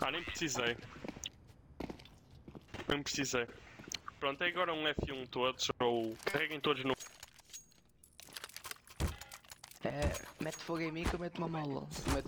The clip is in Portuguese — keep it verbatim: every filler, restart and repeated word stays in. Ah, nem precisei. Nem precisei. Pronto, é agora um F um todos, ou carreguem todos no... É, mete fogo em mim que eu meto uma mala.